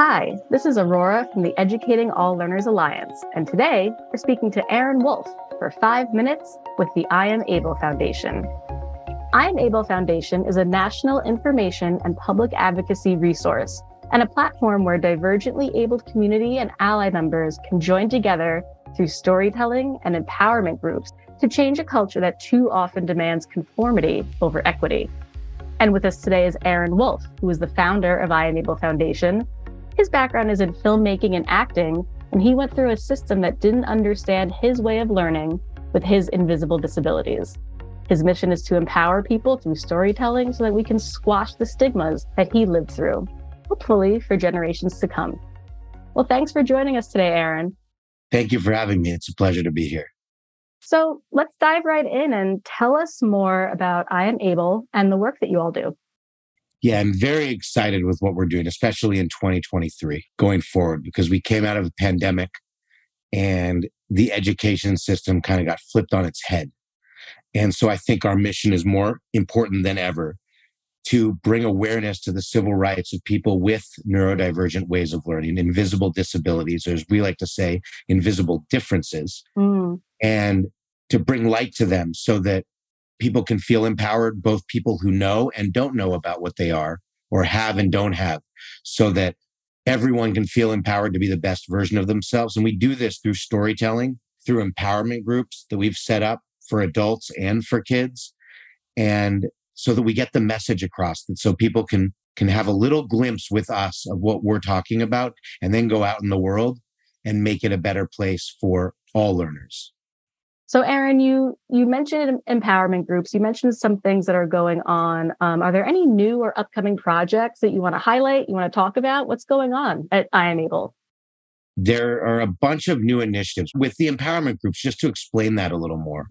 Hi, this is Aurora from the Educating All Learners Alliance, and today we're speaking to Aaron Wolf for 5 minutes with the I Am Able Foundation. I Am Able Foundation is a national information and public advocacy resource and a platform where divergently abled community and ally members can join together through storytelling and empowerment groups to change a culture that too often demands conformity over equity. And with us today is Aaron Wolf, who is the founder of I Am Able Foundation. His background is in filmmaking and acting, and he went through a system that didn't understand his way of learning with his invisible disabilities. His mission is to empower people through storytelling so that we can squash the stigmas that he lived through, hopefully for generations to come. Well, thanks for joining us today, Aaron. Thank you for having me. It's a pleasure to be here. So let's dive right in and tell us more about I Am Able and the work that you all do. Yeah, I'm very excited with what we're doing, especially in 2023 going forward, because we came out of the pandemic and the education system kind of got flipped on its head. And so I think our mission is more important than ever to bring awareness to the civil rights of people with neurodivergent ways of learning, invisible disabilities, or as we like to say, invisible differences, and to bring light to them so that people can feel empowered, both people who know and don't know about what they are or have and don't have, so that everyone can feel empowered to be the best version of themselves. And we do this through storytelling, through empowerment groups that we've set up for adults and for kids, and so that we get the message across, and so people can have a little glimpse with us of what we're talking about and then go out in the world and make it a better place for all learners. So Aaron, you mentioned empowerment groups. You mentioned some things that are going on. Are there any new or upcoming projects that you want to highlight, you want to talk about? What's going on at I Am Able? There are a bunch of new initiatives with the empowerment groups, just to explain that a little more.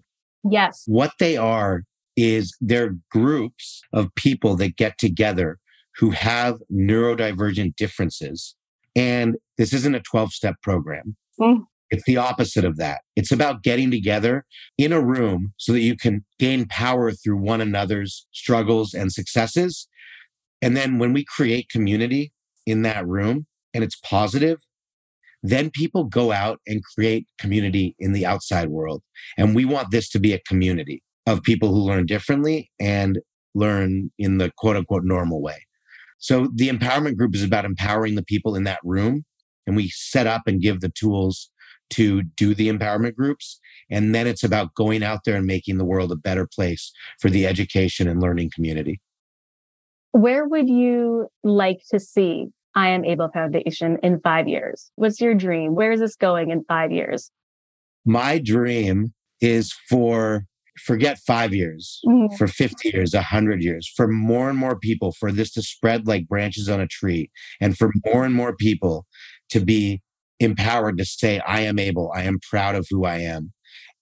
Yes. What they are is they're groups of people that get together who have neurodivergent differences. And this isn't a 12-step program. Mm. It's the opposite of that. It's about getting together in a room so that you can gain power through one another's struggles and successes. And then when we create community in that room and it's positive, then people go out and create community in the outside world. And we want this to be a community of people who learn differently and learn in the quote unquote normal way. So the empowerment group is about empowering the people in that room. And we set up and give the tools to do the empowerment groups. And then it's about going out there and making the world a better place for the education and learning community. Where would you like to see I Am Able Foundation in 5 years? What's your dream? Where is this going in 5 years? My dream is forget 5 years, for 50 years, 100 years, for more and more people, for this to spread like branches on a tree, and for more and more people to be empowered to say, I am able, I am proud of who I am.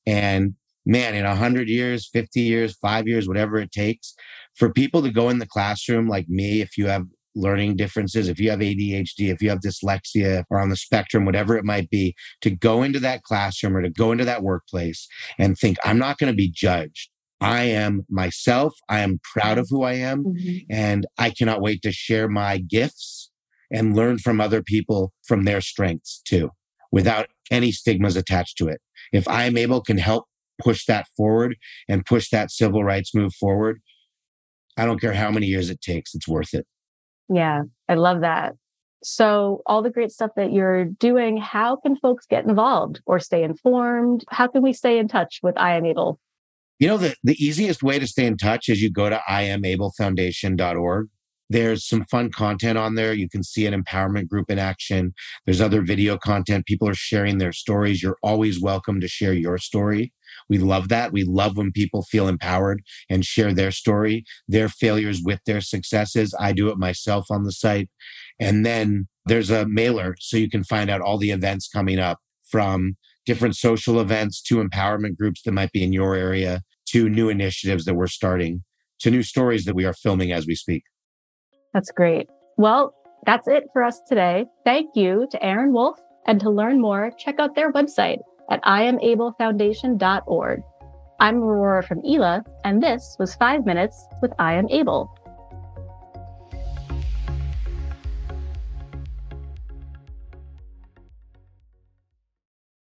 And man, in 100 years, 50 years, 5 years, whatever it takes, for people to go in the classroom like me, if you have learning differences, if you have ADHD, if you have dyslexia or on the spectrum, whatever it might be, to go into that classroom or to go into that workplace and think, I'm not going to be judged. I am myself. I am proud of who I am. Mm-hmm. And I cannot wait to share my gifts and learn from other people from their strengths too, without any stigmas attached to it. If I Am Able can help push that forward and push that civil rights move forward, I don't care how many years it takes, it's worth it. Yeah, I love that. So all the great stuff that you're doing, how can folks get involved or stay informed? How can we stay in touch with I Am Able? You know, the easiest way to stay in touch is you go to iamablefoundation.org. There's some fun content on there. You can see an empowerment group in action. There's other video content. People are sharing their stories. You're always welcome to share your story. We love that. We love when people feel empowered and share their story, their failures with their successes. I do it myself on the site. And then there's a mailer so you can find out all the events coming up, from different social events to empowerment groups that might be in your area, to new initiatives that we're starting, to new stories that we are filming as we speak. That's great. Well, that's it for us today. Thank you to Aaron Wolf. And to learn more, check out their website at iamablefoundation.org. I'm Aurora from ELA, and this was 5 Minutes with I Am Able.